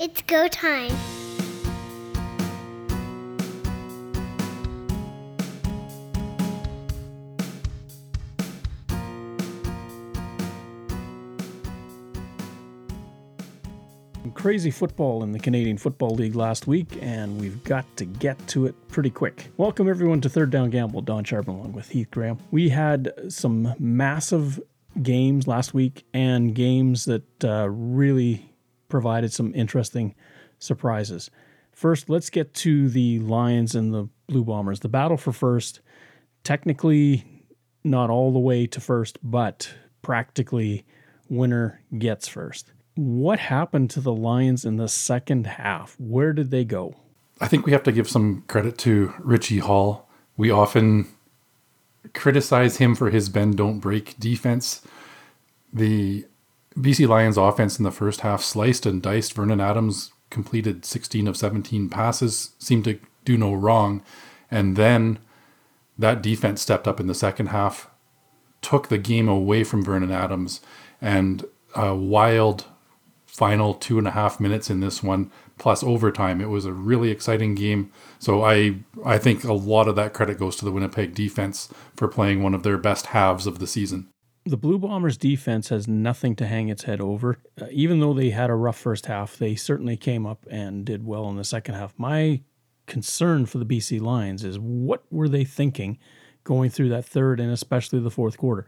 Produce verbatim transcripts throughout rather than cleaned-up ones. It's go time. Crazy football in the Canadian Football League last week, and we've got to get to it pretty quick. Welcome everyone to Third Down Gamble. Don Sharpen along with Heath Graham. We had some massive games last week and games that uh, really provided some interesting surprises. First, let's get to the Lions and the Blue Bombers. The battle for first, technically not all the way to first, but practically winner gets first. What happened to the Lions in the second half? Where did they go? I think we have to give some credit to Richie Hall. We often criticize him for his bend, don't break defense. The B C Lions offense in the first half sliced and diced. Vernon Adams completed sixteen of seventeen passes, seemed to do no wrong. And then that defense stepped up in the second half, took the game away from Vernon Adams, and a wild final two and a half minutes in this one, plus overtime. It was a really exciting game. So I I think a lot of that credit goes to the Winnipeg defense for playing one of their best halves of the season. The Blue Bombers defense has nothing to hang its head over. Uh, even though they had a rough first half, they certainly came up and did well in the second half. My concern for the B C Lions is what were they thinking going through that third and especially the fourth quarter?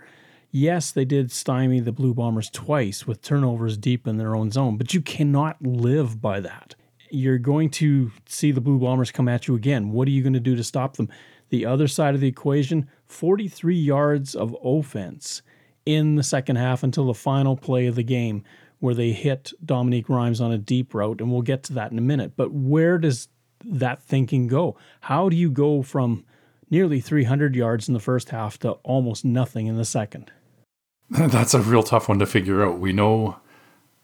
Yes, they did stymie the Blue Bombers twice with turnovers deep in their own zone, but you cannot live by that. You're going to see the Blue Bombers come at you again. What are you going to do to stop them? The other side of the equation, forty-three yards of offense in the second half until the final play of the game where they hit Dominique Rhymes on a deep route, and we'll get to that in a minute. But where does that thinking go? How do you go from nearly three hundred yards in the first half to almost nothing in the second? That's a real tough one to figure out. We know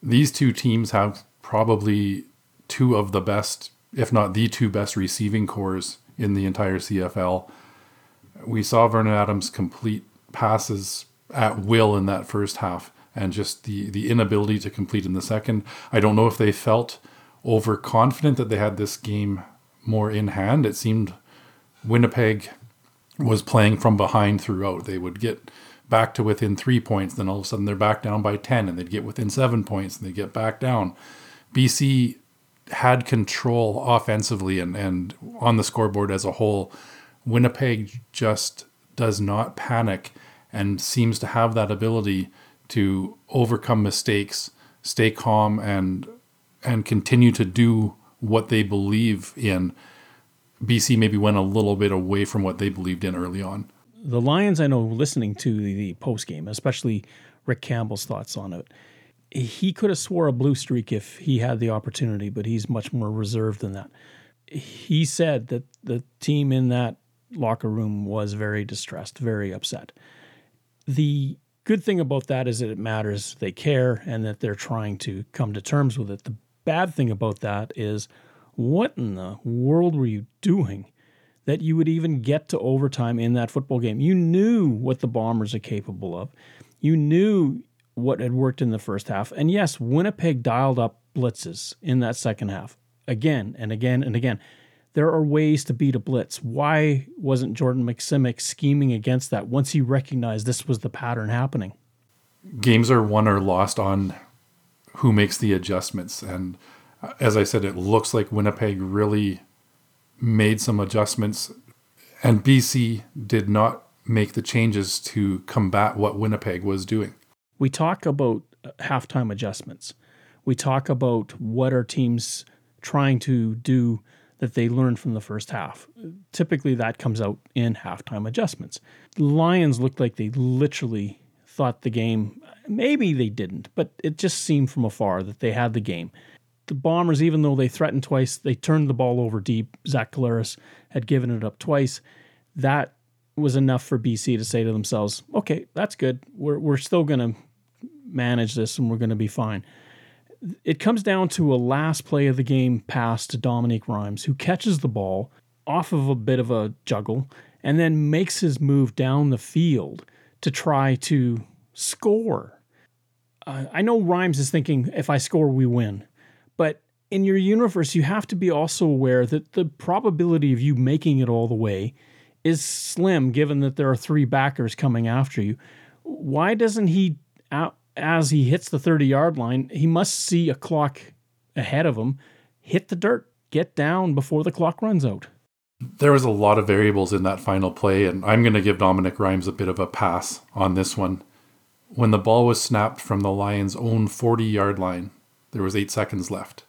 these two teams have probably two of the best, if not the two best receiving cores in the entire C F L. We saw Vernon Adams complete passes at will in that first half, and just the, the inability to complete in the second. I don't know if they felt overconfident that they had this game more in hand. It seemed Winnipeg was playing from behind throughout. They would get back to within three points, then all of a sudden they're back down by ten, and they'd get within seven points, and they get back down. B C had control offensively and, and on the scoreboard as a whole. Winnipeg just does not panic and seems to have that ability to overcome mistakes, stay calm, and and continue to do what they believe in. B C maybe went a little bit away from what they believed in early on. The Lions, I know, listening to the postgame, especially Rick Campbell's thoughts on it, he could have swore a blue streak if he had the opportunity, but he's much more reserved than that. He said that the team in that locker room was very distressed, very upset. The good thing about that is that it matters, they care, and that they're trying to come to terms with it. The bad thing about that is, what in the world were you doing that you would even get to overtime in that football game? You knew what the Bombers are capable of. You knew what had worked in the first half. And yes, Winnipeg dialed up blitzes in that second half again and again and again. There are ways to beat a blitz. Why wasn't Jordan McCimick scheming against that once he recognized this was the pattern happening? Games are won or lost on who makes the adjustments. And as I said, it looks like Winnipeg really made some adjustments, and B C did not make the changes to combat what Winnipeg was doing. We talk about halftime adjustments. We talk about what are teams trying to do that they learned from the first half. Typically that comes out in halftime adjustments. The Lions looked like they literally thought the game, maybe they didn't, but it just seemed from afar that they had the game. The Bombers, even though they threatened twice, they turned the ball over deep. Zach Collaros had given it up twice. That was enough for B C to say to themselves, okay, that's good. We're we're still going to manage this and we're going to be fine. It comes down to a last play of the game pass to Dominique Rhymes, who catches the ball off of a bit of a juggle and then makes his move down the field to try to score. Uh, I know Rhymes is thinking, if I score, we win. But in your universe, you have to be also aware that the probability of you making it all the way is slim, given that there are three backers coming after you. Why doesn't he, as he hits the thirty-yard line, he must see a clock ahead of him, hit the dirt, get down before the clock runs out? There was a lot of variables in that final play, and I'm going to give Dominique Rhymes a bit of a pass on this one. When the ball was snapped from the Lions' own forty-yard line, there was eight seconds left.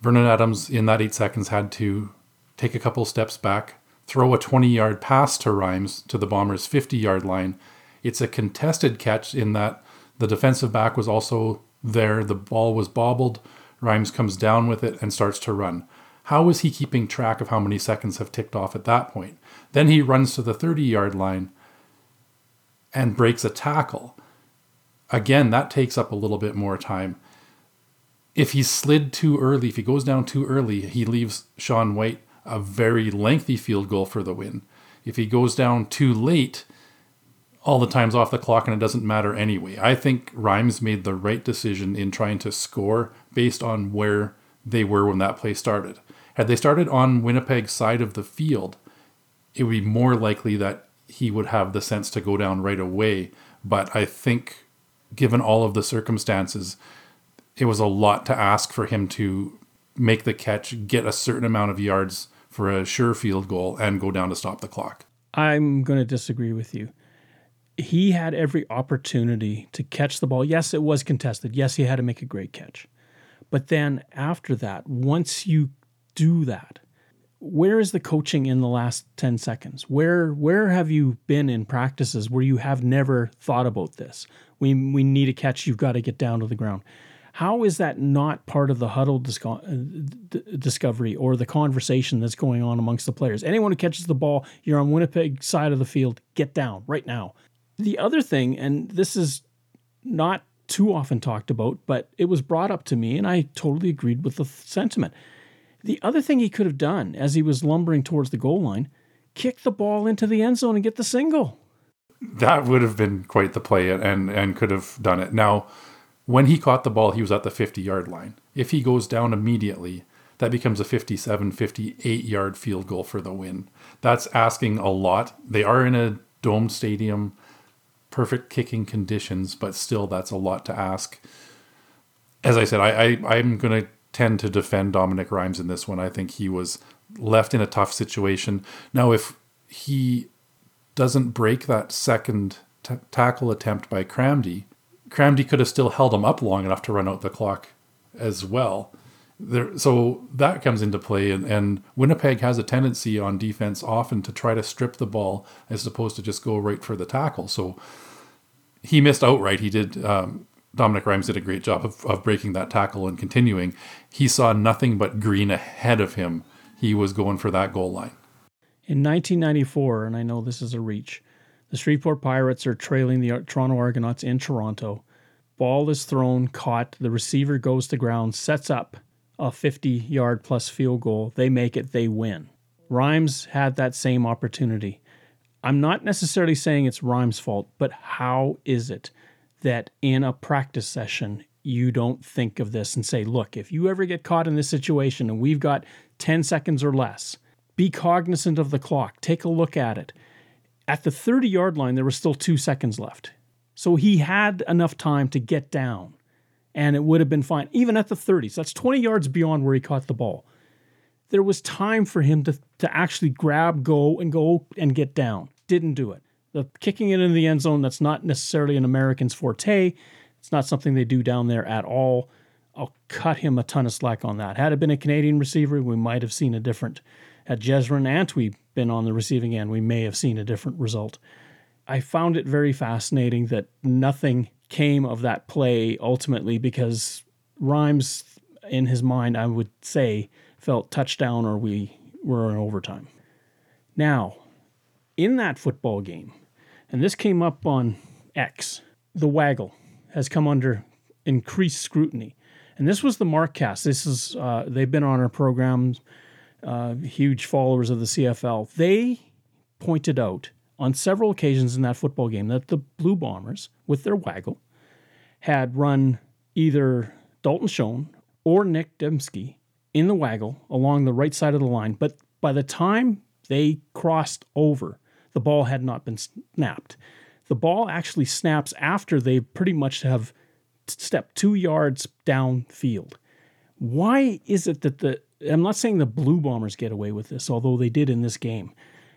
Vernon Adams, in that eight seconds, had to take a couple steps back, throw a twenty-yard pass to Rhymes to the Bombers' fifty-yard line. It's a contested catch in that the defensive back was also there. The ball was bobbled. Rhymes comes down with it and starts to run. How is he keeping track of how many seconds have ticked off at that point? Then he runs to the thirty-yard line and breaks a tackle. Again, that takes up a little bit more time. If he slid too early, if he goes down too early, he leaves Sean White a very lengthy field goal for the win. If he goes down too late, all the time's off the clock and it doesn't matter anyway. I think Rhymes made the right decision in trying to score based on where they were when that play started. Had they started on Winnipeg's side of the field, it would be more likely that he would have the sense to go down right away. But I think, given all of the circumstances, it was a lot to ask for him to make the catch, get a certain amount of yards for a sure field goal, and go down to stop the clock. I'm going to disagree with you. He had every opportunity to catch the ball. Yes, it was contested. Yes, he had to make a great catch. But then after that, once you do that, where is the coaching in the last ten seconds? Where where have you been in practices where you have never thought about this? We we need a catch. You've got to get down to the ground. How is that not part of the huddle disco- d- discovery or the conversation that's going on amongst the players? Anyone who catches the ball, you're on Winnipeg side of the field, get down right now. The other thing, and this is not too often talked about, but it was brought up to me, and I totally agreed with the th- sentiment. The other thing he could have done as he was lumbering towards the goal line, kick the ball into the end zone and get the single. That would have been quite the play and, and could have done it. Now, when he caught the ball, he was at the fifty-yard line. If he goes down immediately, that becomes a fifty-seven, fifty-eight-yard field goal for the win. That's asking a lot. They are in a domed stadium, perfect kicking conditions, but still that's a lot to ask. As I said, I, I, I'm going to tend to defend Dominique Rhymes in this one. I think he was left in a tough situation. Now, if he doesn't break that second t- tackle attempt by Cramdy, Cramdy could have still held him up long enough to run out the clock as well. There, so that comes into play, and, and Winnipeg has a tendency on defense often to try to strip the ball as opposed to just go right for the tackle. So he missed outright. He did. Um, Dominique Rhymes did a great job of, of breaking that tackle and continuing. He saw nothing but green ahead of him. He was going for that goal line. In nineteen ninety-four, and I know this is a reach, the Shreveport Pirates are trailing the Toronto Argonauts in Toronto. Ball is thrown, caught. The receiver goes to ground, sets up a fifty-yard plus field goal. They make it. They win. Rhymes had that same opportunity. I'm not necessarily saying it's Rhymes' fault, but how is it that in a practice session you don't think of this and say, look, if you ever get caught in this situation and we've got ten seconds or less, be cognizant of the clock. Take a look at it. At the thirty-yard line, there was still two seconds left. So he had enough time to get down, and it would have been fine. Even at the thirties, that's twenty yards beyond where he caught the ball. There was time for him to, to actually grab, go, and go and get down. Didn't do it. The kicking it into the end zone, that's not necessarily an American's forte. It's not something they do down there at all. I'll cut him a ton of slack on that. Had it been a Canadian receiver, we might have seen a different. Had Jezrin Antwi been on the receiving end, we may have seen a different result. I found it very fascinating that nothing came of that play ultimately, because Rhymes, in his mind, I would say, felt touchdown or we were in overtime. Now, in that football game, and this came up on X, the Waggle has come under increased scrutiny. And this was the Markcast. This is, uh, they've been on our programs. Uh, huge followers of the C F L, they pointed out on several occasions in that football game that the Blue Bombers, with their Waggle, had run either Dalton Schoen or Nick Dembski in the waggle along the right side of the line, but by the time they crossed over, the ball had not been snapped. The ball actually snaps after they pretty much have stepped two yards downfield. Why is it that the, I'm not saying the Blue Bombers get away with this, although they did in this game,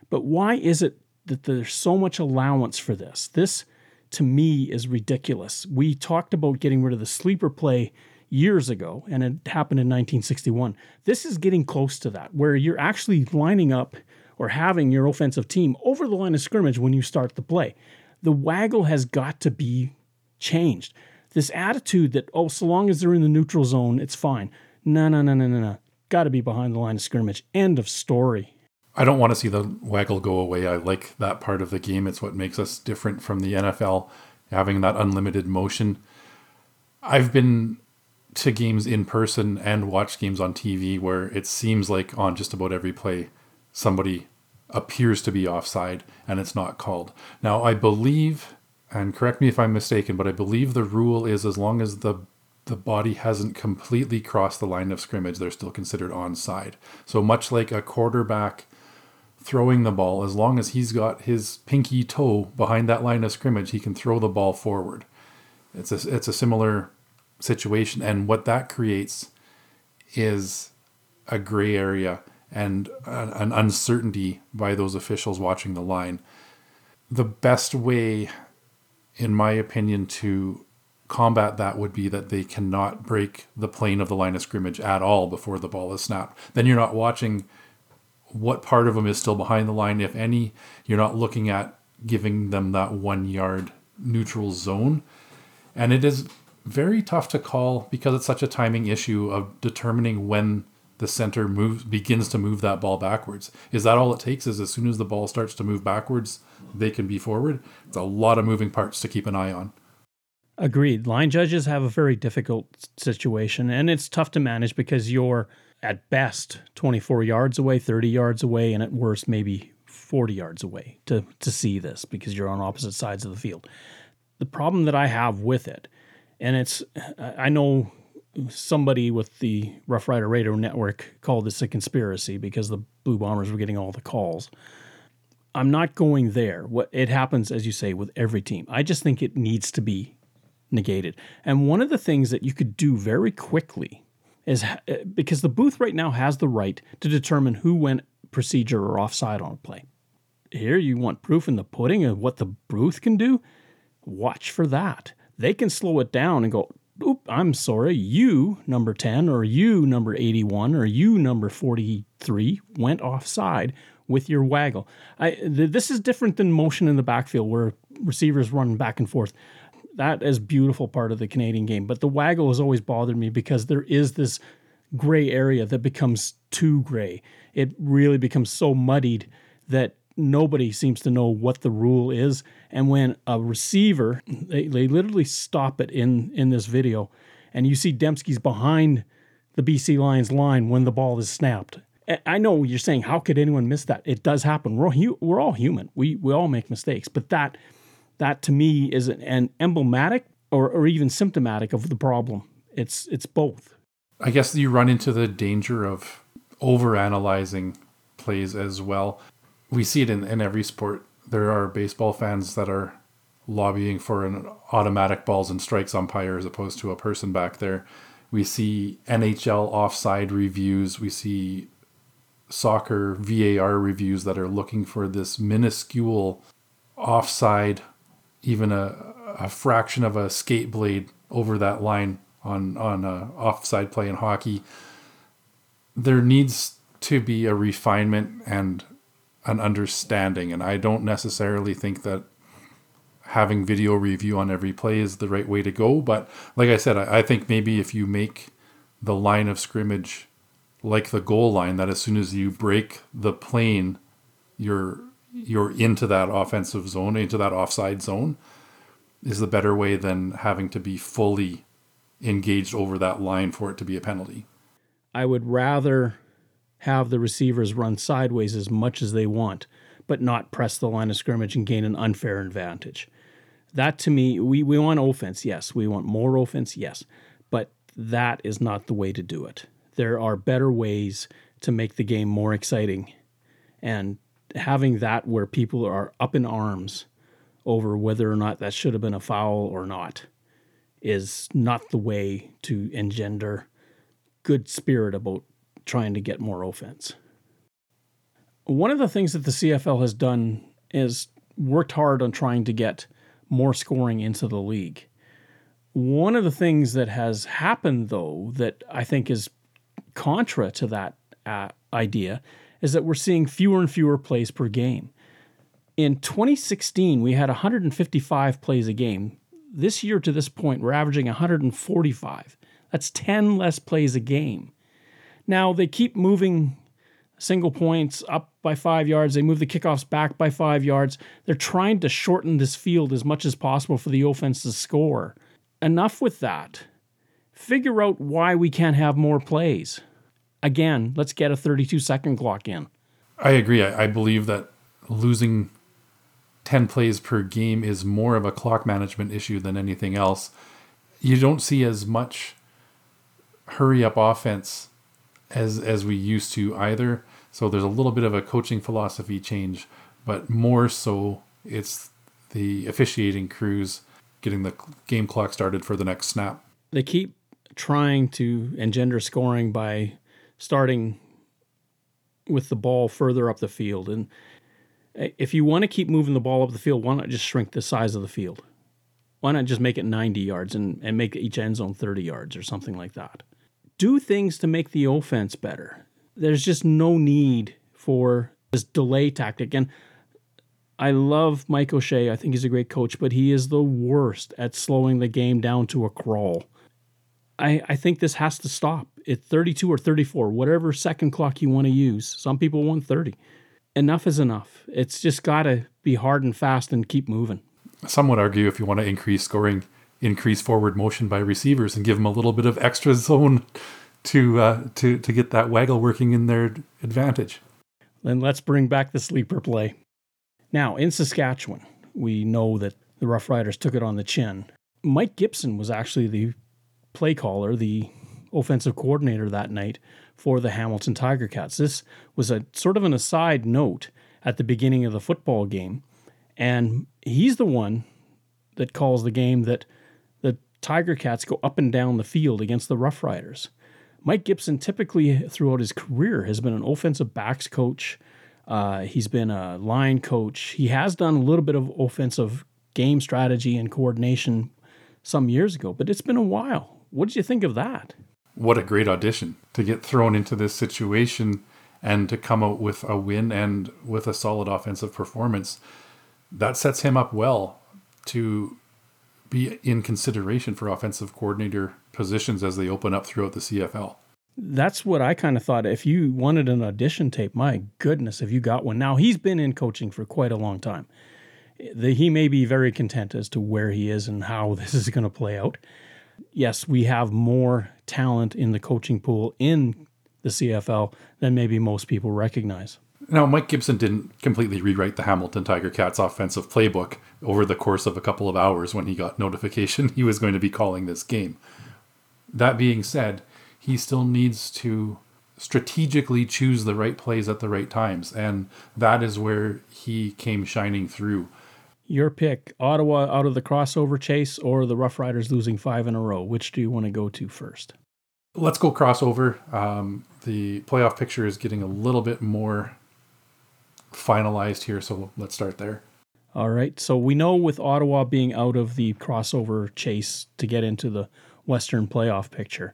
but why is it that there's so much allowance for this? This, to me, is ridiculous. We talked about getting rid of the sleeper play years ago, and it happened in nineteen sixty-one. This is getting close to that, where you're actually lining up or having your offensive team over the line of scrimmage when you start the play. The waggle has got to be changed. This attitude that, oh, so long as they're in the neutral zone, it's fine. No, no, no, no, no, no. Got to be behind the line of scrimmage. End of story. I don't want to see the waggle go away. I like that part of the game. It's what makes us different from the N F L, having that unlimited motion. I've been to games in person and watched games on T V where it seems like on just about every play, somebody appears to be offside and it's not called. Now, I believe, and correct me if I'm mistaken, but I believe the rule is as long as the the body hasn't completely crossed the line of scrimmage, they're still considered onside. So much like a quarterback throwing the ball, as long as he's got his pinky toe behind that line of scrimmage, he can throw the ball forward. It's a, it's a similar situation. And what that creates is a gray area and an uncertainty by those officials watching the line. The best way, in my opinion, to combat that would be that they cannot break the plane of the line of scrimmage at all before the ball is snapped. Then you're not watching what part of them is still behind the line, if any. You're not looking at giving them that one-yard neutral zone. And it is very tough to call because it's such a timing issue of determining when the center moves, begins to move that ball backwards. Is that all it takes? Is as soon as the ball starts to move backwards, they can be forward? It's a lot of moving parts to keep an eye on. Agreed. Line judges have a very difficult situation, and it's tough to manage because you're at best twenty-four yards away, thirty yards away, and at worst maybe forty yards away to, to see this because you're on opposite sides of the field. The problem that I have with it, and it's, I know somebody with the Rough Rider Radio Network called this a conspiracy because the Blue Bombers were getting all the calls. I'm not going there. What it happens, as you say, with every team. I just think it needs to be negated. And one of the things that you could do very quickly is, because the booth right now has the right to determine who went procedure or offside on a play. Here you want proof in the pudding of what the booth can do? Watch for that. They can slow it down and go, oop, I'm sorry, you, number ten, or you, number eighty-one, or you, number forty-three, went offside with your waggle. I, th- this is different than motion in the backfield where receivers run back and forth. That is a beautiful part of the Canadian game. But the waggle has always bothered me because there is this gray area that becomes too gray. It really becomes so muddied that nobody seems to know what the rule is. And when a receiver, they, they literally stop it in, in this video, and you see Dembski's behind the B C Lions line when the ball is snapped. I know you're saying, how could anyone miss that? It does happen. We're all, we're all human. We we all make mistakes. But that that to me is an emblematic or, or even symptomatic of the problem. It's it's both. I guess you run into the danger of overanalyzing plays as well. We see it in, in every sport. There are baseball fans that are lobbying for an automatic balls and strikes umpire as opposed to a person back there. We see N H L offside reviews. We see soccer V A R reviews that are looking for this minuscule offside, even a, a fraction of a skate blade over that line on, on a offside play in hockey. There needs to be a refinement and an understanding. And I don't necessarily think that having video review on every play is the right way to go. But like I said, I, I think maybe if you make the line of scrimmage like the goal line, that as soon as you break the plane, you're you're into that offensive zone, into that offside zone, is the better way than having to be fully engaged over that line for it to be a penalty. I would rather have the receivers run sideways as much as they want, but not press the line of scrimmage and gain an unfair advantage. That to me, we, we want offense, yes. We want more offense, yes. But that is not the way to do it. there are better ways to make the game more exciting. And having that where people are up in arms over whether or not that should have been a foul or not is not the way to engender good spirit about trying to get more offense. One of the things that the C F L has done is worked hard on trying to get more scoring into the league. One of the things that has happened, though, that I think is contra to that uh, idea is that we're seeing fewer and fewer plays per game. In twenty sixteen, we had one hundred fifty-five plays a game. This year to this point, we're averaging one hundred forty-five. That's ten less plays a game. Now, they keep moving single points up by five yards. They move the kickoffs back by five yards. They're trying to shorten this field as much as possible for the offense to score. Enough with that. Figure out why we can't have more plays. Again, let's get a thirty-two second clock in. I agree. I, I believe that losing ten plays per game is more of a clock management issue than anything else. You don't see as much hurry-up offense as as we used to either. So there's a little bit of a coaching philosophy change, but more so it's the officiating crews getting the game clock started for the next snap. They keep trying to engender scoring by starting with the ball further up the field. And if you want to keep moving the ball up the field, why not just shrink the size of the field? Why not just make it ninety yards and, and make each end zone thirty yards or something like that? Do things to make the offense better. There's just no need for this delay tactic. And I love Mike O'Shea. I think he's a great coach, but he is the worst at slowing the game down to a crawl. I, I think this has to stop at thirty-two or thirty-four, whatever second clock you want to use. Some people want thirty. Enough is enough. It's just got to be hard and fast and keep moving. Some would argue if you want to increase scoring, increase forward motion by receivers and give them a little bit of extra zone to uh, to to get that waggle working in their advantage. Then let's bring back the sleeper play. Now, in Saskatchewan, we know that the Rough Riders took it on the chin. Mike Gibson was actually the play caller, the offensive coordinator that night for the Hamilton Tiger Cats. This was a sort of an aside note at the beginning of the football game, and he's the one that calls the game that Tiger Cats go up and down the field against the Rough Riders. Mike Gibson typically throughout his career has been an offensive backs coach. Uh, he's been a line coach. He has done a little bit of offensive game strategy and coordination some years ago, but it's been a while. What did you think of that? What a great audition to get thrown into this situation and to come out with a win and with a solid offensive performance. That sets him up well to be in consideration for offensive coordinator positions as they open up throughout the C F L. That's what I kind of thought. If you wanted an audition tape, my goodness, have you got one? Now, he's been in coaching for quite a long time. The, he may be very content as to where he is and how this is going to play out. Yes, we have more talent in the coaching pool in the C F L than maybe most people recognize. Now, Mike Gibson didn't completely rewrite the Hamilton Tiger Cats offensive playbook over the course of a couple of hours when he got notification he was going to be calling this game. That being said, he still needs to strategically choose the right plays at the right times, and that is where he came shining through. Your pick, Ottawa out of the crossover chase or the Rough Riders losing five in a row? Which do you want to go to first? Let's go crossover. Um, the playoff picture is getting a little bit more finalized here, so let's start there. All right, so we know with Ottawa being out of the crossover chase to get into the Western playoff picture,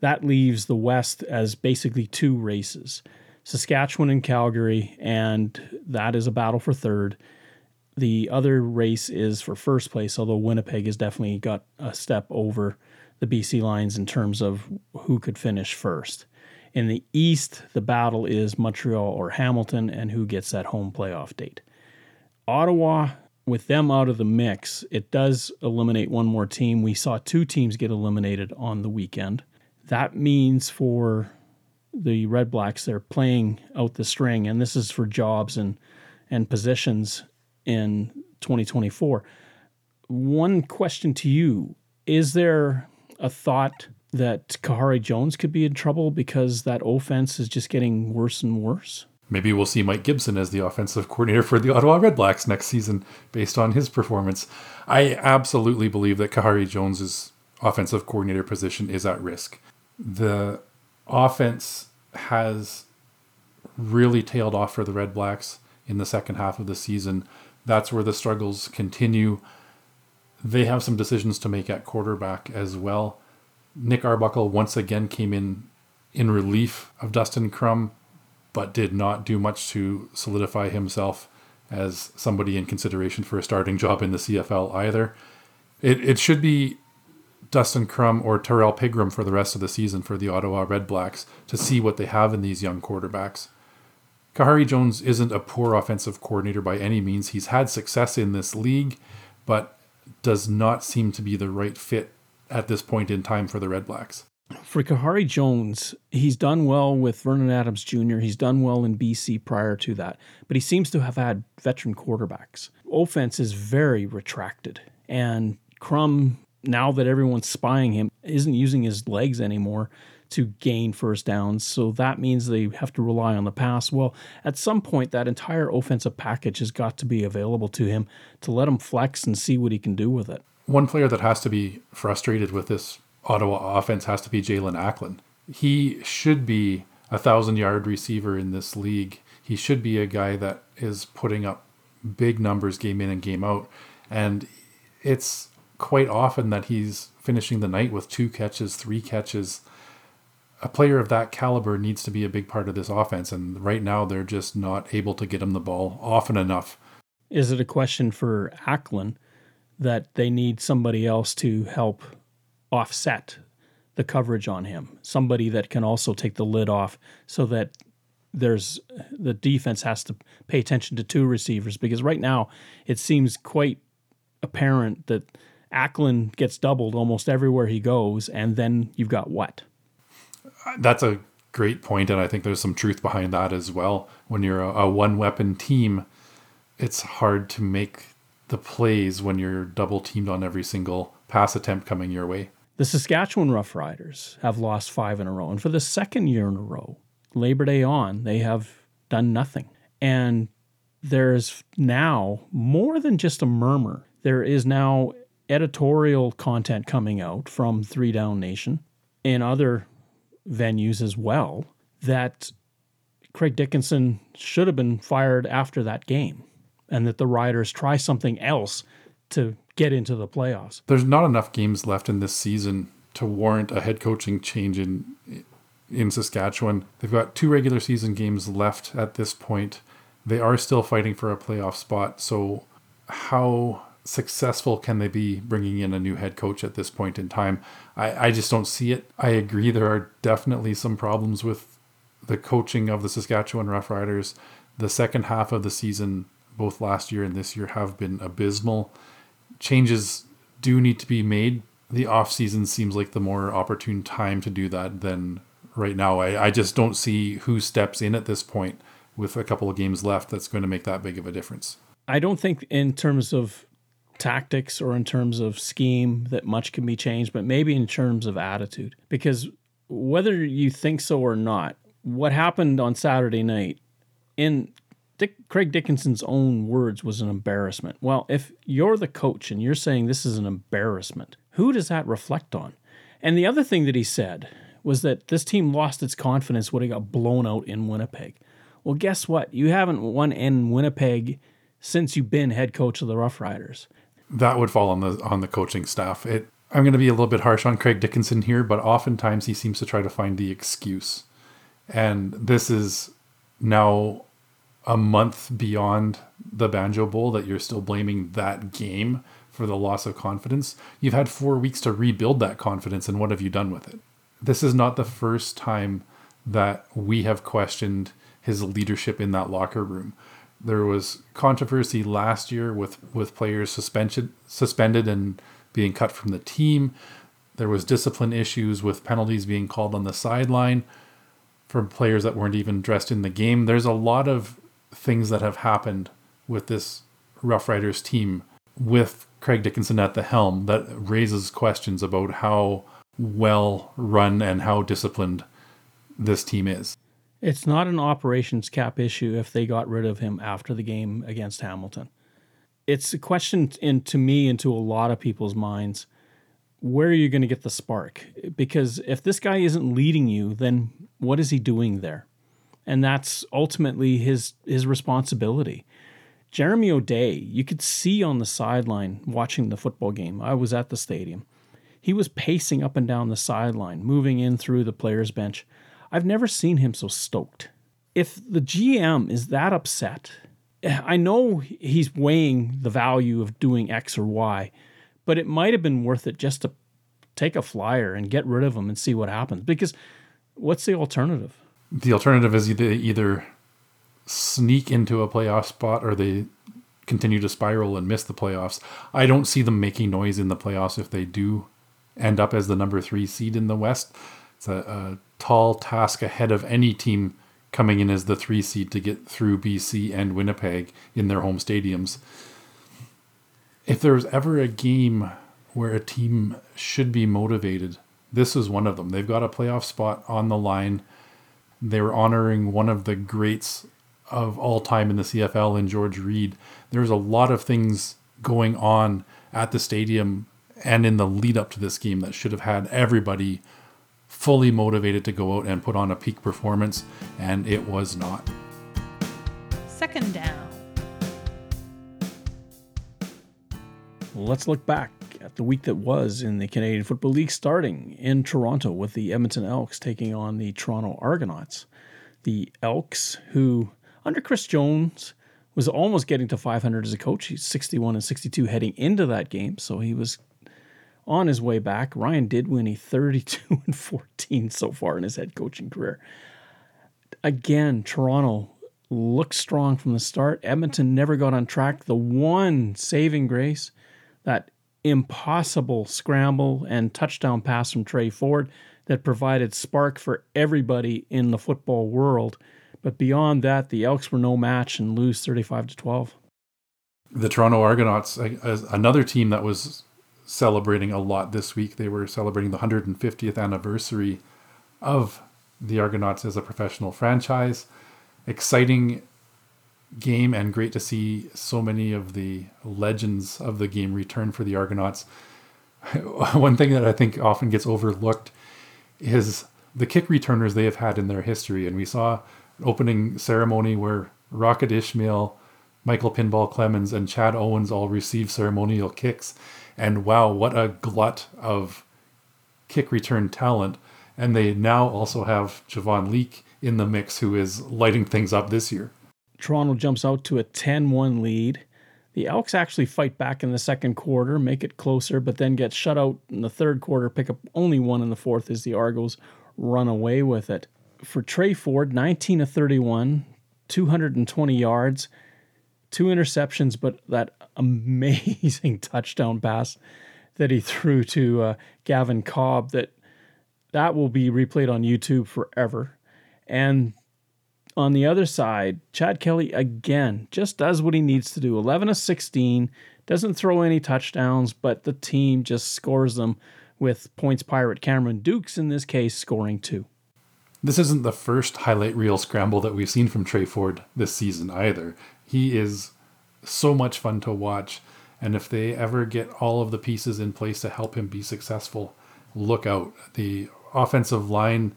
that leaves the West as basically two races, Saskatchewan and Calgary, and that is a battle for third. The other race is for first place, although Winnipeg has definitely got a step over the B C Lions in terms of who could finish first. In the East, the battle is Montreal or Hamilton and who gets that home playoff date. Ottawa, with them out of the mix, it does eliminate one more team. We saw two teams get eliminated on the weekend. That means for the RedBlacks, they're playing out the string, and this is for jobs and, and positions in twenty twenty-four. One question to you, is there a thought that Khari Jones could be in trouble because that offense is just getting worse and worse? Maybe we'll see Mike Gibson as the offensive coordinator for the Ottawa RedBlacks next season based on his performance. I absolutely believe that Khari Jones's offensive coordinator position is at risk. The offense has really tailed off for the RedBlacks in the second half of the season. That's where the struggles continue. They have some decisions to make at quarterback as well. Nick Arbuckle once again came in in relief of Dustin Crum, but did not do much to solidify himself as somebody in consideration for a starting job in the C F L either. It it should be Dustin Crum or Terrell Pigram for the rest of the season for the Ottawa RedBlacks to see what they have in these young quarterbacks. Khari Jones isn't a poor offensive coordinator by any means. He's had success in this league, but does not seem to be the right fit at this point in time for the RedBlacks. For Khari Jones, he's done well with Vernon Adams Junior He's done well in B C prior to that, but he seems to have had veteran quarterbacks. Offense is very retracted, and Crum, now that everyone's spying him, isn't using his legs anymore to gain first downs, so that means they have to rely on the pass. Well, at some point, that entire offensive package has got to be available to him to let him flex and see what he can do with it. One player that has to be frustrated with this Ottawa offense has to be Jalen Acklin. He should be a thousand-yard receiver in this league. He should be a guy that is putting up big numbers game in and game out. And it's quite often that he's finishing the night with two catches, three catches. A player of that caliber needs to be a big part of this offense. And right now, they're just not able to get him the ball often enough. Is it a question for Acklin that they need somebody else to help offset the coverage on him, somebody that can also take the lid off so that there's the defense has to pay attention to two receivers? Because right now it seems quite apparent that Acklin gets doubled almost everywhere he goes, and then you've got what? That's a great point, and I think there's some truth behind that as well. When you're a, a one-weapon team, it's hard to make the plays when you're double-teamed on every single pass attempt coming your way. The Saskatchewan Roughriders have lost five in a row. And for the second year in a row, Labor Day on, they have done nothing. And there is now more than just a murmur. There is now editorial content coming out from Three Down Nation and other venues as well that Craig Dickenson should have been fired after that game and that the Riders try something else to get into the playoffs. There's not enough games left in this season to warrant a head coaching change in in Saskatchewan. They've got two regular season games left at this point. They are still fighting for a playoff spot, so how successful can they be bringing in a new head coach at this point in time? I, I just don't see it. I agree there are definitely some problems with the coaching of the Saskatchewan Roughriders. The second half of the season, both last year and this year, have been abysmal. Changes do need to be made. The offseason seems like the more opportune time to do that than right now. I, I just don't see who steps in at this point with a couple of games left that's going to make that big of a difference. I don't think in terms of tactics or in terms of scheme that much can be changed, but maybe in terms of attitude. Because whether you think so or not, what happened on Saturday night in Dick, Craig Dickinson's own words was an embarrassment. Well, if you're the coach and you're saying this is an embarrassment, who does that reflect on? And the other thing that he said was that this team lost its confidence when it got blown out in Winnipeg. Well, guess what? You haven't won in Winnipeg since you've been head coach of the Roughriders. That would fall on the on the coaching staff. It, I'm going to be a little bit harsh on Craig Dickinson here, but oftentimes he seems to try to find the excuse. And this is now a month beyond the Banjo Bowl that you're still blaming that game for the loss of confidence. You've had four weeks to rebuild that confidence, and what have you done with it? This is not the first time that we have questioned his leadership in that locker room. There was controversy last year with, with players suspended, suspended and being cut from the team. There was discipline issues with penalties being called on the sideline from players that weren't even dressed in the game. There's a lot of things that have happened with this Roughriders team with Craig Dickinson at the helm that raises questions about how well run and how disciplined this team is. It's not an operations cap issue if they got rid of him after the game against Hamilton. It's a question in, to me and to a lot of people's minds, where are you going to get the spark? Because if this guy isn't leading you, then what is he doing there? And that's ultimately his his responsibility. Jeremy O'Day, you could see on the sideline watching the football game. I was at the stadium. He was pacing up and down the sideline, moving in through the players' bench. I've never seen him so stoked. If the G M is that upset, I know he's weighing the value of doing X or Y, but it might have been worth it just to take a flyer and get rid of him and see what happens. Because what's the alternative? The alternative is they either sneak into a playoff spot or they continue to spiral and miss the playoffs. I don't see them making noise in the playoffs if they do end up as the number three seed in the West. It's a, a tall task ahead of any team coming in as the three seed to get through B C and Winnipeg in their home stadiums. If there's ever a game where a team should be motivated, this is one of them. They've got a playoff spot on the line. They're honoring one of the greats of all time in the C F L in George Reed. There's a lot of things going on at the stadium and in the lead up to this game that should have had everybody fully motivated to go out and put on a peak performance, and it was not. Second down. Let's look back at the week that was in the Canadian Football League, starting in Toronto with the Edmonton Elks taking on the Toronto Argonauts. The Elks, who under Chris Jones was almost getting to five hundred as a coach. He's sixty-one and sixty-two heading into that game, so he was on his way back. Ryan Dinwiddie, thirty-two and fourteen so far in his head coaching career. Again, Toronto looked strong from the start. Edmonton never got on track. The one saving grace, that impossible scramble and touchdown pass from Tre Ford that provided spark for everybody in the football world. But beyond that, the Elks were no match and lose thirty-five to twelve. The Toronto Argonauts, another team that was celebrating a lot this week. They were celebrating the one hundred fiftieth anniversary of the Argonauts as a professional franchise. Exciting game, and great to see so many of the legends of the game return for the Argonauts. One thing that I think often gets overlooked is the kick returners they have had in their history. And we saw an opening ceremony where Rocket Ishmael, Michael Pinball Clemens, and Chad Owens all received ceremonial kicks. And wow, what a glut of kick return talent. And they now also have Javon Leak in the mix, who is lighting things up this year. Toronto jumps out to a ten one lead. The Elks actually fight back in the second quarter, make it closer, but then get shut out in the third quarter, pick up only one in the fourth as the Argos run away with it. For Tre Ford, nineteen of thirty-one, two hundred twenty yards, two interceptions, but that amazing touchdown pass that he threw to uh, Gavin Cobb, that that will be replayed on YouTube forever. And on the other side, Chad Kelly, again, just does what he needs to do. eleven of sixteen, doesn't throw any touchdowns, but the team just scores them with points pirate Cameron Dukes, in this case, scoring two. This isn't the first highlight reel scramble that we've seen from Tre Ford this season either. He is so much fun to watch, and if they ever get all of the pieces in place to help him be successful, look out. The offensive line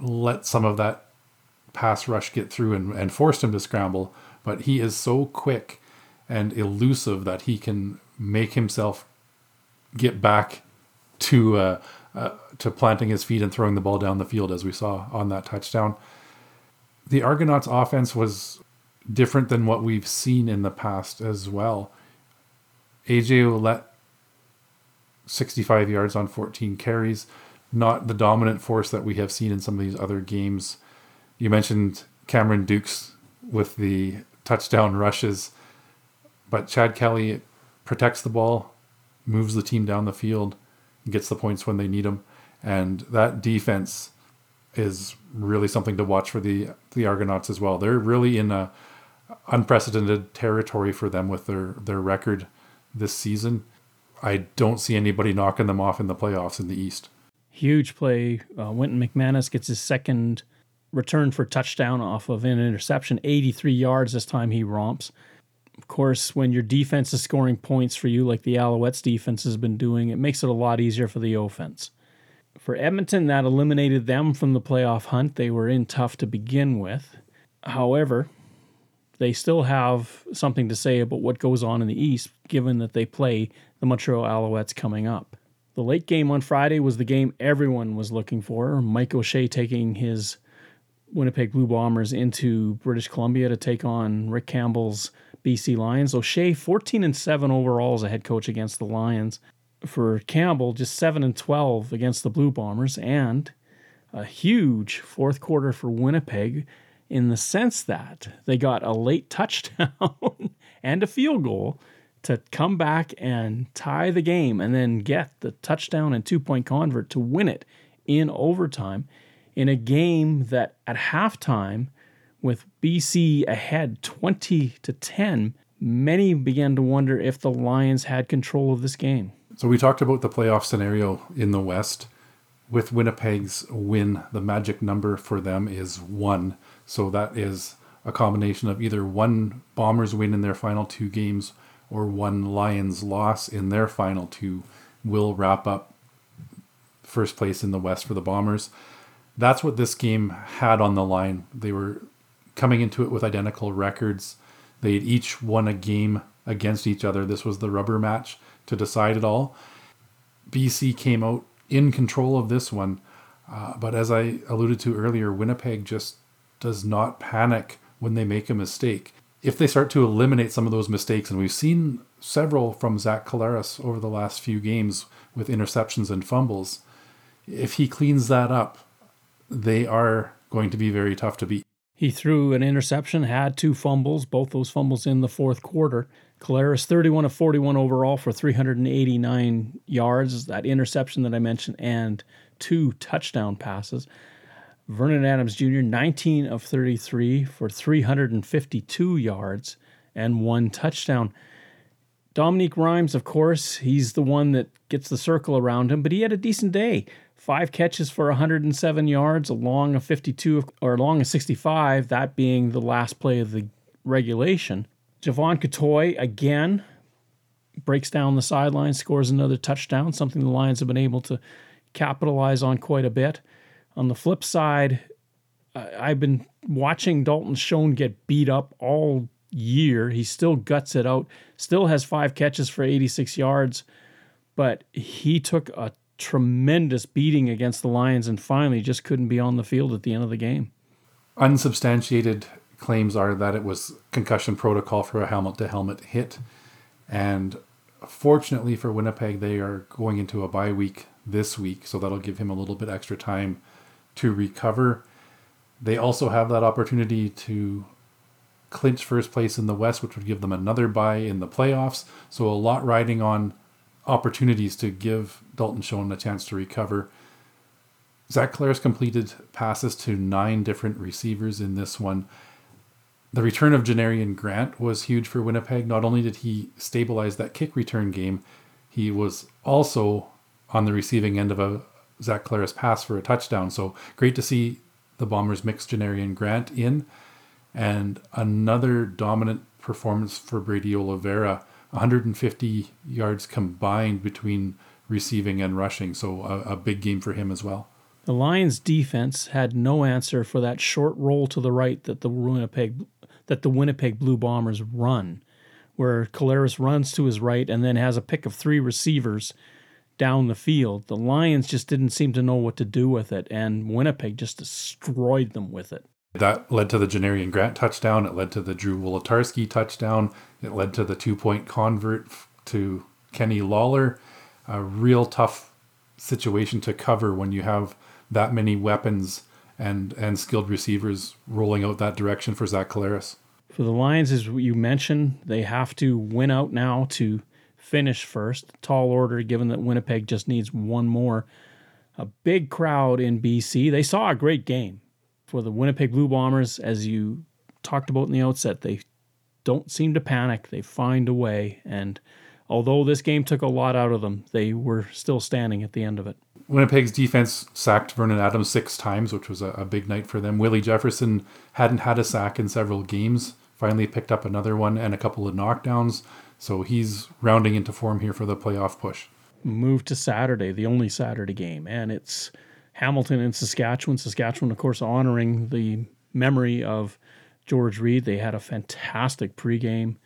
let some of that pass rush get through and, and forced him to scramble, but he is so quick and elusive that he can make himself get back to uh, uh, to planting his feet and throwing the ball down the field, as we saw on that touchdown. The Argonauts' offense was different than what we've seen in the past as well. A J Ouellette, sixty-five yards on fourteen carries, not the dominant force that we have seen in some of these other games. You mentioned Cameron Dukes with the touchdown rushes, but Chad Kelly protects the ball, moves the team down the field, and gets the points when they need them. And that defense is really something to watch for the, the Argonauts as well. They're really in a unprecedented territory for them with their, their record this season. I don't see anybody knocking them off in the playoffs in the East. Huge play. Uh, Wynton McManus gets his second return for touchdown off of an interception. eighty-three yards this time he romps. Of course, when your defense is scoring points for you like the Alouettes defense has been doing, it makes it a lot easier for the offense. For Edmonton, that eliminated them from the playoff hunt. They were in tough to begin with. However, they still have something to say about what goes on in the East, given that they play the Montreal Alouettes coming up. The late game on Friday was the game everyone was looking for. Mike O'Shea taking his Winnipeg Blue Bombers into British Columbia to take on Rick Campbell's B C Lions. O'Shea, fourteen and seven overall as a head coach against the Lions. For Campbell, just seven and twelve against the Blue Bombers, and a huge fourth quarter for Winnipeg in the sense that they got a late touchdown and a field goal to come back and tie the game and then get the touchdown and two-point convert to win it in overtime in a game that at halftime, with B C ahead twenty to ten, many began to wonder if the Lions had control of this game. So we talked about the playoff scenario in the West. With Winnipeg's win, the magic number for them is one. So that is a combination of either one Bombers win in their final two games or one Lions loss in their final two will wrap up first place in the West for the Bombers. That's what this game had on the line. They were coming into it with identical records. They had each won a game against each other. This was the rubber match to decide it all. B C came out in control of this one. Uh, but as I alluded to earlier, Winnipeg just does not panic when they make a mistake. If they start to eliminate some of those mistakes, and we've seen several from Zach Collaros over the last few games with interceptions and fumbles, if he cleans that up, they are going to be very tough to beat. He threw an interception, had two fumbles, both those fumbles in the fourth quarter. Collaros, thirty-one of forty-one overall for three hundred eighty-nine yards, that interception that I mentioned, and two touchdown passes. Vernon Adams Junior, nineteen of thirty-three for three hundred fifty-two yards and one touchdown. Dominique Rhymes, of course, he's the one that gets the circle around him, but he had a decent day. Five catches for one hundred seven yards, along a fifty-two or along a sixty-five, that being the last play of the regulation. Javon Katoy, again, breaks down the sideline, scores another touchdown, something the Lions have been able to capitalize on quite a bit. On the flip side, I've been watching Dalton Schoen get beat up all year. He still guts it out, still has five catches for eighty-six yards, but he took a tremendous beating against the Lions and finally just couldn't be on the field at the end of the game. Unsubstantiated claims are that it was concussion protocol for a helmet-to-helmet hit. And fortunately for Winnipeg, they are going into a bye week this week, so that'll give him a little bit extra time to recover. They also have that opportunity to clinch first place in the West, which would give them another bye in the playoffs. So a lot riding on opportunities to give Dalton Schoen a chance to recover. Zach Collaros completed passes to nine different receivers in this one. The return of Janarion Grant was huge for Winnipeg. Not only did he stabilize that kick return game, he was also on the receiving end of a Zach Collaros pass for a touchdown. So great to see the Bombers mix Janarion Grant in. And another dominant performance for Brady Oliveira, one hundred fifty yards combined between receiving and rushing. So a, a big game for him as well. The Lions defense had no answer for that short roll to the right that the Winnipeg that the Winnipeg Blue Bombers run, where Collaros runs to his right and then has a pick of three receivers down the field. The Lions just didn't seem to know what to do with it, and Winnipeg just destroyed them with it. That led to the Janarion Grant touchdown. It led to the Drew Wolotarski touchdown. It led to the two-point convert to Kenny Lawler. A real tough situation to cover when you have that many weapons and, and skilled receivers rolling out that direction for Zach Collaros. For the Lions, as you mentioned, they have to win out now to finish first. Tall order, given that Winnipeg just needs one more. A big crowd in B C. They saw a great game. For the Winnipeg Blue Bombers, as you talked about in the outset, they don't seem to panic. They find a way, and Although this game took a lot out of them, they were still standing at the end of it. Winnipeg's defense sacked Vernon Adams six times, which was a, a big night for them. Willie Jefferson hadn't had a sack in several games, finally picked up another one and a couple of knockdowns. So he's rounding into form here for the playoff push. Move to Saturday, the only Saturday game. And it's Hamilton and Saskatchewan. Saskatchewan, of course, honoring the memory of George Reed. They had a fantastic pregame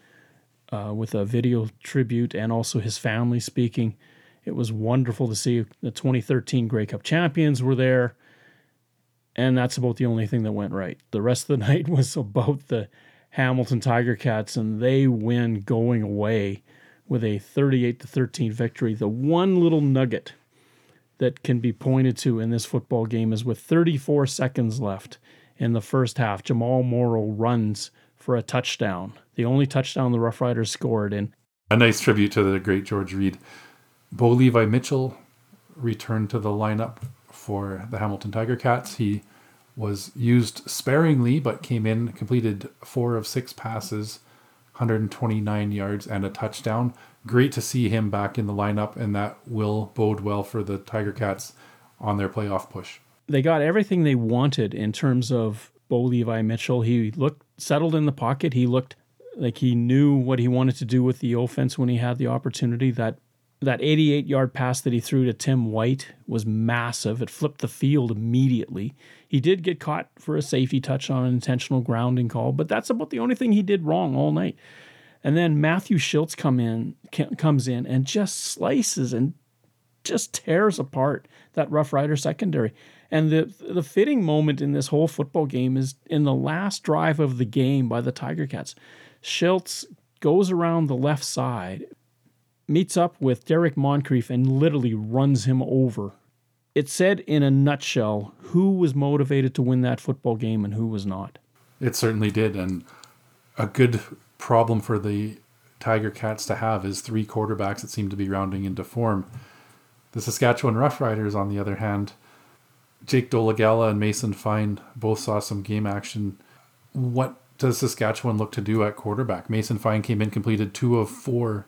uh, with a video tribute and also his family speaking. It was wonderful to see. The twenty thirteen Grey Cup champions were there. And that's about the only thing that went right. The rest of the night was about the Hamilton Tiger Cats, and they win going away with a thirty-eight to thirteen victory. The one little nugget that can be pointed to in this football game is with thirty-four seconds left in the first half, Jamal Morrow runs for a touchdown, the only touchdown the Roughriders scored in. A nice tribute to the great George Reed. Bo Levi Mitchell returned to the lineup for the Hamilton Tiger Cats. He was used sparingly, but came in, completed four of six passes, one hundred twenty-nine yards and a touchdown. Great to see him back in the lineup, and that will bode well for the Tiger Cats on their playoff push. They got everything they wanted in terms of Bo Levi Mitchell. He looked settled in the pocket. He looked like he knew what he wanted to do with the offense when he had the opportunity. That that eighty-eight-yard pass that he threw to Tim White was massive. It flipped the field immediately. He did get caught for a safety touch on an intentional grounding call, but that's about the only thing he did wrong all night. And then Matthew Schiltz come in, comes in and just slices and just tears apart that Rough Rider secondary. And the the fitting moment in this whole football game is in the last drive of the game by the Tiger Cats. Schiltz goes around the left side, meets up with Derek Moncrief and literally runs him over. It said in a nutshell who was motivated to win that football game and who was not. It certainly did, and a good problem for the Tiger Cats to have is three quarterbacks that seem to be rounding into form. The Saskatchewan Roughriders, on the other hand, Jake Dolegala and Mason Fine both saw some game action. What does Saskatchewan look to do at quarterback? Mason Fine came in, completed two of four.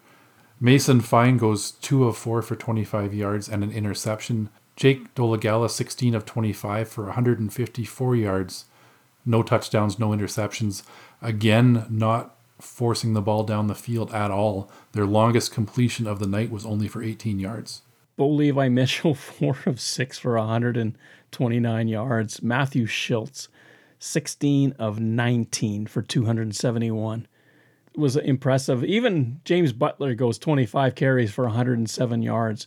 Mason Fine goes two of four for twenty-five yards and an interception. Jake Dolegala, sixteen of twenty-five for one hundred fifty-four yards. No touchdowns, no interceptions. Again, not forcing the ball down the field at all. Their longest completion of the night was only for eighteen yards. Bo Levi Mitchell, four of six for one hundred twenty-nine yards. Matthew Schiltz, sixteen of nineteen for two hundred seventy-one. It was impressive. Even James Butler goes twenty-five carries for one hundred seven yards.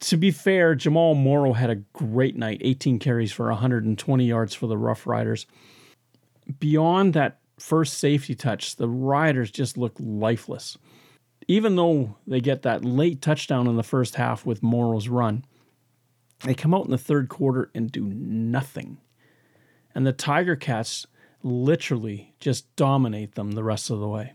To be fair, Jamal Morrow had a great night, eighteen carries for one hundred twenty yards for the Rough Riders. Beyond that first safety touch, the Riders just looked lifeless. Even though they get that late touchdown in the first half with Morrow's run, they come out in the third quarter and do nothing. And the Tiger Cats literally just dominate them the rest of the way.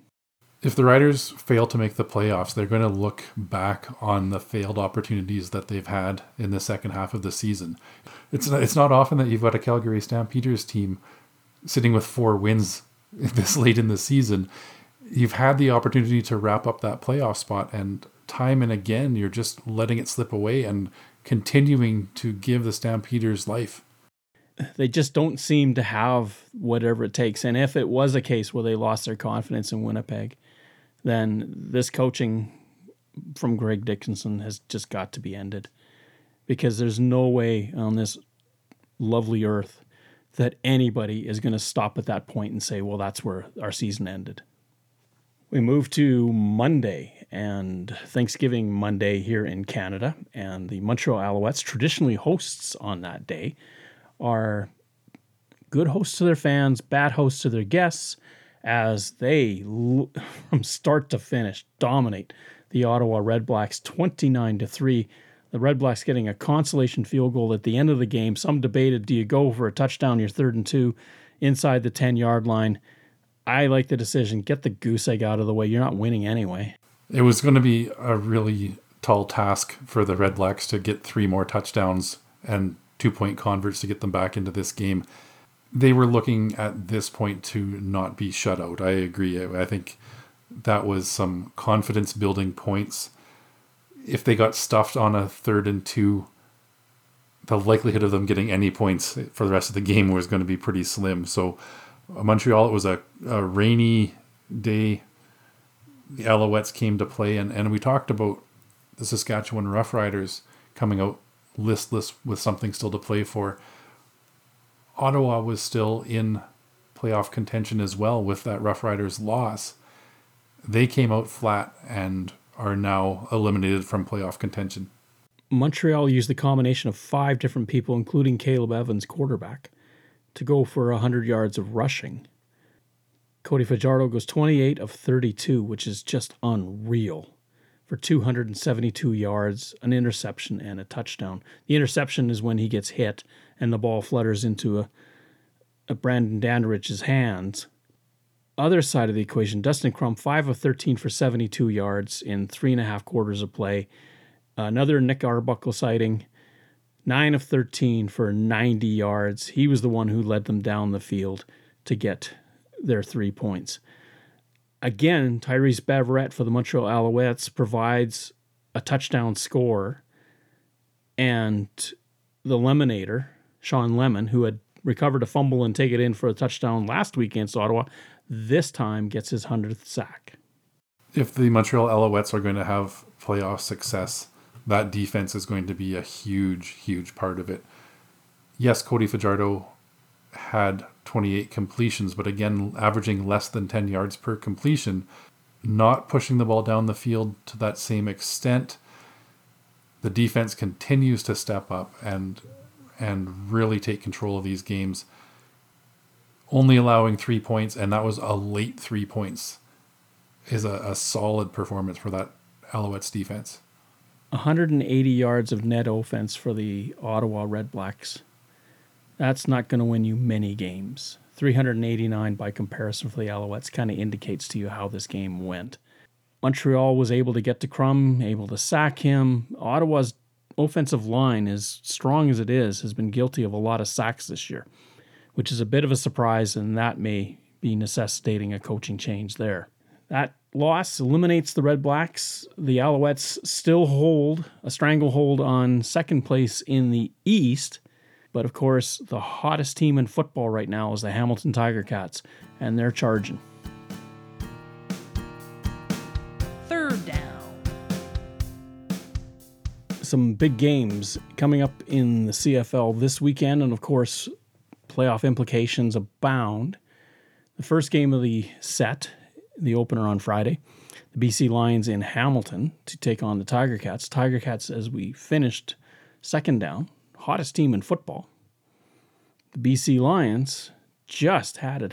If the Riders fail to make the playoffs, they're going to look back on the failed opportunities that they've had in the second half of the season. It's not, it's not often that you've got a Calgary Stampeders team sitting with four wins this late in the season. You've had the opportunity to wrap up that playoff spot, and time and again, you're just letting it slip away and continuing to give the Stampeders life. They just don't seem to have whatever it takes. And if it was a case where they lost their confidence in Winnipeg, then this coaching from Craig Dickenson has just got to be ended, because there's no way on this lovely earth that anybody is going to stop at that point and say, well, that's where our season ended. We move to Monday, and Thanksgiving Monday here in Canada, and the Montreal Alouettes, traditionally hosts on that day, are good hosts to their fans, bad hosts to their guests, as they, from start to finish, dominate the Ottawa RedBlacks twenty-nine to three. The RedBlacks getting a consolation field goal at the end of the game. Some debated, do you go for a touchdown, your third and two, inside the ten-yard line? I like the decision. Get the goose egg out of the way. You're not winning anyway. It was going to be a really tall task for the RedBlacks to get three more touchdowns and two-point converts to get them back into this game. They were looking at this point to not be shut out. I agree. I think that was some confidence building points. If they got stuffed on a third and two, the likelihood of them getting any points for the rest of the game was going to be pretty slim. So Montreal, it was a, a rainy day. The Alouettes came to play, and, and we talked about the Saskatchewan Roughriders coming out listless with something still to play for. Ottawa was still in playoff contention as well with that Roughriders loss. They came out flat and are now eliminated from playoff contention. Montreal used the combination of five different people, including Caleb Evans, quarterback, to go for one hundred yards of rushing. Cody Fajardo goes twenty-eight of thirty-two, which is just unreal, for two hundred seventy-two yards, an interception, and a touchdown. The interception is when he gets hit and the ball flutters into a, a Brandon Dandridge's hands. Other side of the equation, Dustin Crum, five of thirteen for seventy-two yards in three and a half quarters of play. Another Nick Arbuckle sighting, nine of thirteen for ninety yards. He was the one who led them down the field to get their three points. Again, Tyrese Beverett for the Montreal Alouettes provides a touchdown score, and the Lemonator, Sean Lemon, who had recovered a fumble and take it in for a touchdown last week against Ottawa, this time gets his hundredth sack. If the Montreal Alouettes are going to have playoff success, that defense is going to be a huge, huge part of it. Yes, Cody Fajardo had twenty-eight completions, but again, averaging less than ten yards per completion, not pushing the ball down the field to that same extent. The defense continues to step up and and really take control of these games, only allowing three points, and that was a late three points, is a, a solid performance for that Alouettes defense. one hundred eighty yards of net offense for the Ottawa RedBlacks. That's not going to win you many games. three hundred eighty-nine by comparison for the Alouettes kind of indicates to you how this game went. Montreal was able to get to Crum, able to sack him. Ottawa's offensive line, as strong as it is, has been guilty of a lot of sacks this year, which is a bit of a surprise, and that may be necessitating a coaching change there. That loss eliminates the Red Blacks. The Alouettes still hold a stranglehold on second place in the East. But, of course, the hottest team in football right now is the Hamilton Tiger Cats, and they're charging. Third down. Some big games coming up in the C F L this weekend, and, of course, playoff implications abound. The first game of the set, the opener on Friday, the B C Lions in Hamilton to take on the Tiger Cats. Tiger Cats, as we finished second down, hottest team in football. The B C Lions just had a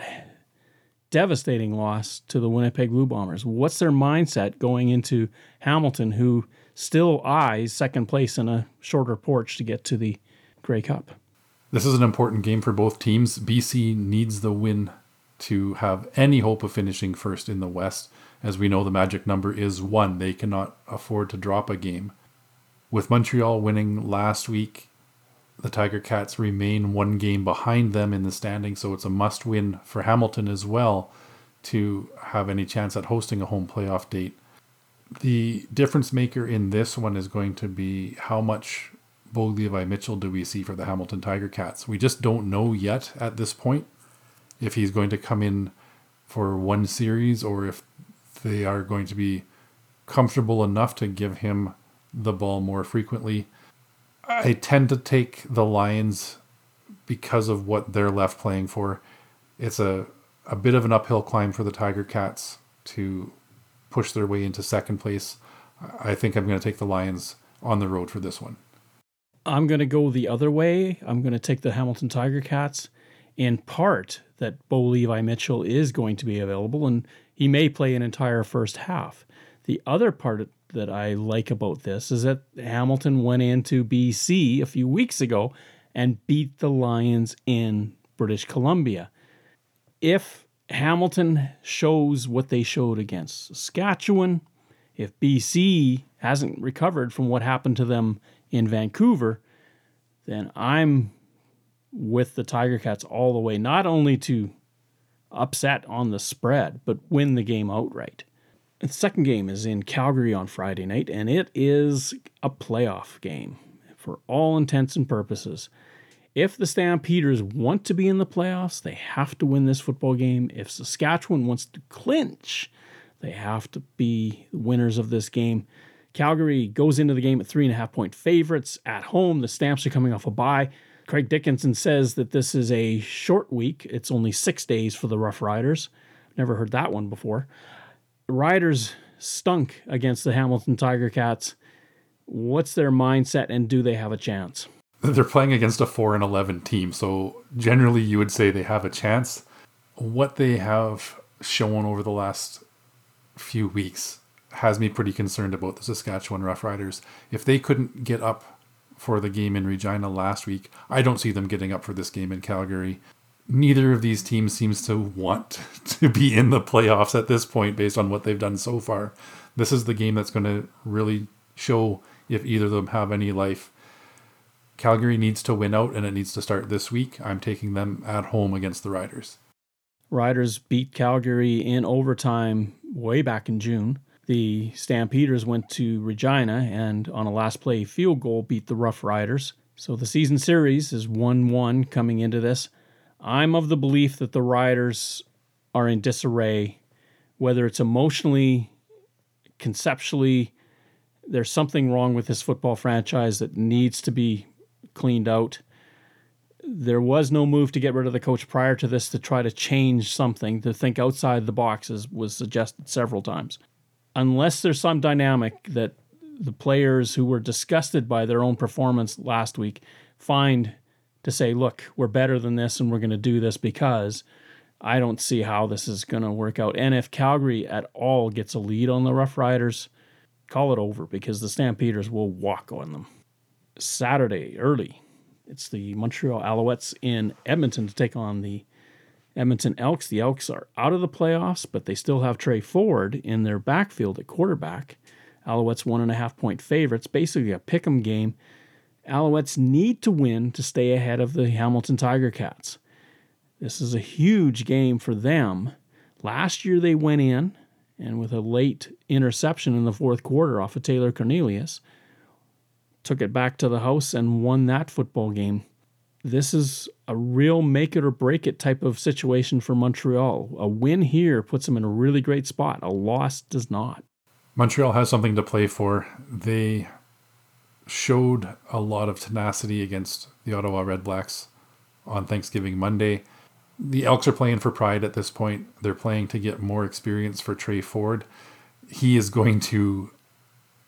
devastating loss to the Winnipeg Blue Bombers. What's their mindset going into Hamilton, who still eyes second place in a shorter porch to get to the Grey Cup? This is an important game for both teams. B C needs the win to have any hope of finishing first in the West. As we know, the magic number is one. They cannot afford to drop a game. With Montreal winning last week, the Tiger Cats remain one game behind them in the standing, so it's a must-win for Hamilton as well to have any chance at hosting a home playoff date. The difference maker in this one is going to be how much Bo Levi Mitchell do we see for the Hamilton Tiger Cats. We just don't know yet at this point if he's going to come in for one series or if they are going to be comfortable enough to give him the ball more frequently. I tend to take the Lions because of what they're left playing for. It's a, a bit of an uphill climb for the Tiger Cats to push their way into second place. I think I'm going to take the Lions on the road for this one. I'm going to go the other way. I'm going to take the Hamilton Tiger Cats, in part that Bo Levi Mitchell is going to be available and he may play an entire first half. The other part of that I like about this is that Hamilton went into B C a few weeks ago and beat the Lions in British Columbia. If Hamilton shows what they showed against Saskatchewan, if B C hasn't recovered from what happened to them in Vancouver, then I'm with the Tiger Cats all the way, not only to upset on the spread, but win the game outright. The second game is in Calgary on Friday night, and it is a playoff game for all intents and purposes. If the Stampeders want to be in the playoffs, they have to win this football game. If Saskatchewan wants to clinch, they have to be winners of this game. Calgary goes into the game at three and a half point favorites at home. The Stamps are coming off a bye. Craig Dickenson says that this is a short week. It's only six days for the Roughriders. Never heard that one before. The Riders stunk against the Hamilton Tiger Cats. What's their mindset, and do they have a chance? They're playing against a four and eleven team, so generally you would say they have a chance. What they have shown over the last few weeks has me pretty concerned about the Saskatchewan Roughriders. If they couldn't get up for the game in Regina last week, I don't see them getting up for this game in Calgary. Neither of these teams seems to want to be in the playoffs at this point based on what they've done so far. This is the game that's going to really show if either of them have any life. Calgary needs to win out, and it needs to start this week. I'm taking them at home against the Riders. Riders beat Calgary in overtime way back in June. The Stampeders went to Regina and on a last play field goal beat the Rough Riders. So the season series is one one coming into this. I'm of the belief that the Riders are in disarray, whether it's emotionally, conceptually. There's something wrong with this football franchise that needs to be cleaned out. There was no move to get rid of the coach prior to this to try to change something, to think outside the boxes was suggested several times. Unless there's some dynamic that the players who were disgusted by their own performance last week find to say, look, we're better than this and we're going to do this, because I don't see how this is going to work out. And if Calgary at all gets a lead on the Rough Riders, call it over, because the Stampeders will walk on them. Saturday early, it's the Montreal Alouettes in Edmonton to take on the Edmonton Elks. The Elks are out of the playoffs, but they still have Tre Ford in their backfield at quarterback. Alouettes one and a half point favorites, basically a pick'em game. Alouettes need to win to stay ahead of the Hamilton Tiger Cats. This is a huge game for them. Last year they went in, and with a late interception in the fourth quarter off of Taylor Cornelius, took it back to the house and won that football game. This is a real make it or break it type of situation for Montreal. A win here puts them in a really great spot. A loss does not. Montreal has something to play for. They showed a lot of tenacity against the Ottawa RedBlacks on Thanksgiving Monday. The Elks are playing for pride at this point. They're playing to get more experience for Tre Ford. He is going to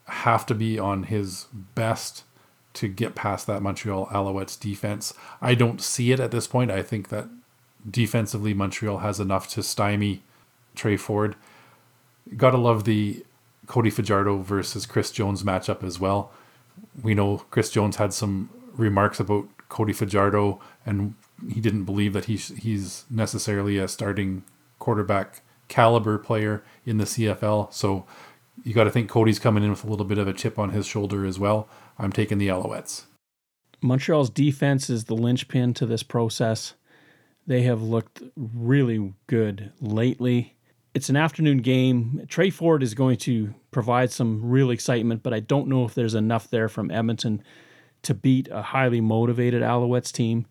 have to be on his best to get past that Montreal Alouettes defense. I don't see it at this point. I think that defensively Montreal has enough to stymie Tre Ford. Gotta love the Cody Fajardo versus Chris Jones matchup as well. We know Chris Jones had some remarks about Cody Fajardo, and he didn't believe that he's, he's necessarily a starting quarterback caliber player in the C F L. So you got to think Cody's coming in with a little bit of a chip on his shoulder as well. I'm taking the Alouettes. Montreal's defense is the linchpin to this process. They have looked really good lately. It's an afternoon game. Tre Ford is going to provide some real excitement, but I don't know if there's enough there from Edmonton to beat a highly motivated Alouettes team.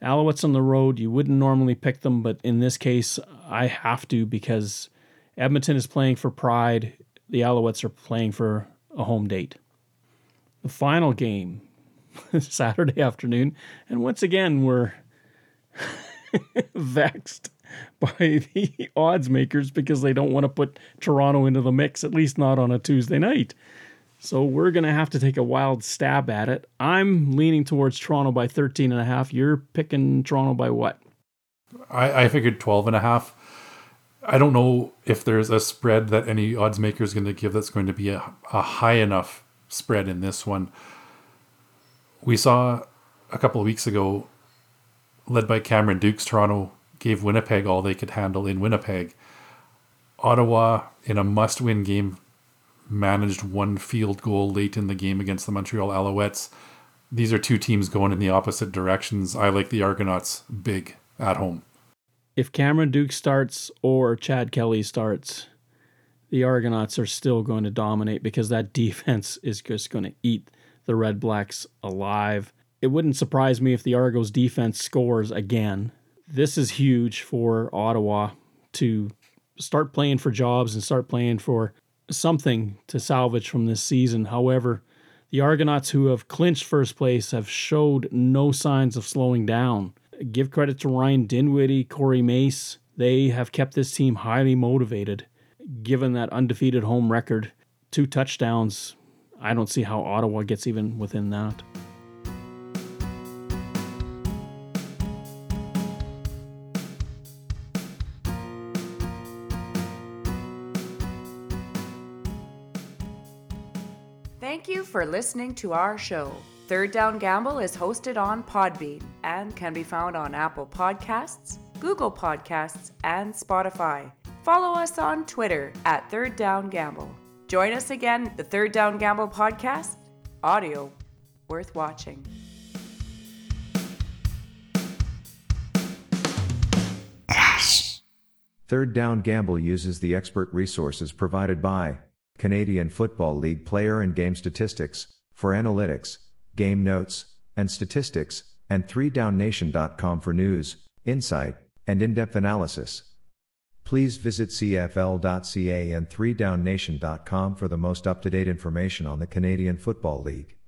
Alouettes on the road, you wouldn't normally pick them, but in this case, I have to, because Edmonton is playing for pride. The Alouettes are playing for a home date. The final game, Saturday afternoon, and once again, we're vexed by the odds makers because they don't want to put Toronto into the mix, at least not on a Tuesday night. So we're going to have to take a wild stab at it. I'm leaning towards Toronto by thirteen and a half. You're picking Toronto by what? I, I figured twelve and a half. I don't know if there's a spread that any odds maker is going to give that's going to be a, a high enough spread in this one. We saw a couple of weeks ago, led by Cameron Dukes, Toronto gave Winnipeg all they could handle in Winnipeg. Ottawa, in a must-win game, managed one field goal late in the game against the Montreal Alouettes. These are two teams going in the opposite directions. I like the Argonauts big at home. If Cameron Dukes starts or Chad Kelly starts, the Argonauts are still going to dominate because that defense is just going to eat the Red Blacks alive. It wouldn't surprise me if the Argos defense scores again. This is huge for Ottawa to start playing for jobs and start playing for something to salvage from this season. However, the Argonauts, who have clinched first place, have showed no signs of slowing down. Give credit to Ryan Dinwiddie, Corey Mace. They have kept this team highly motivated, given that undefeated home record. Two touchdowns. I don't see how Ottawa gets even within that. Thank you for listening to our show. Third Down Gamble is hosted on Podbean and can be found on Apple Podcasts, Google Podcasts, and Spotify. Follow us on Twitter at Third Down Gamble. Join us again, the Third Down Gamble podcast, audio worth watching. Third Down Gamble uses the expert resources provided by Canadian Football League player and game statistics for analytics, game notes, and statistics, and three down nation dot com for news, insight, and in-depth analysis. Please visit c f l dot c a and three down nation dot com for the most up-to-date information on the Canadian Football League.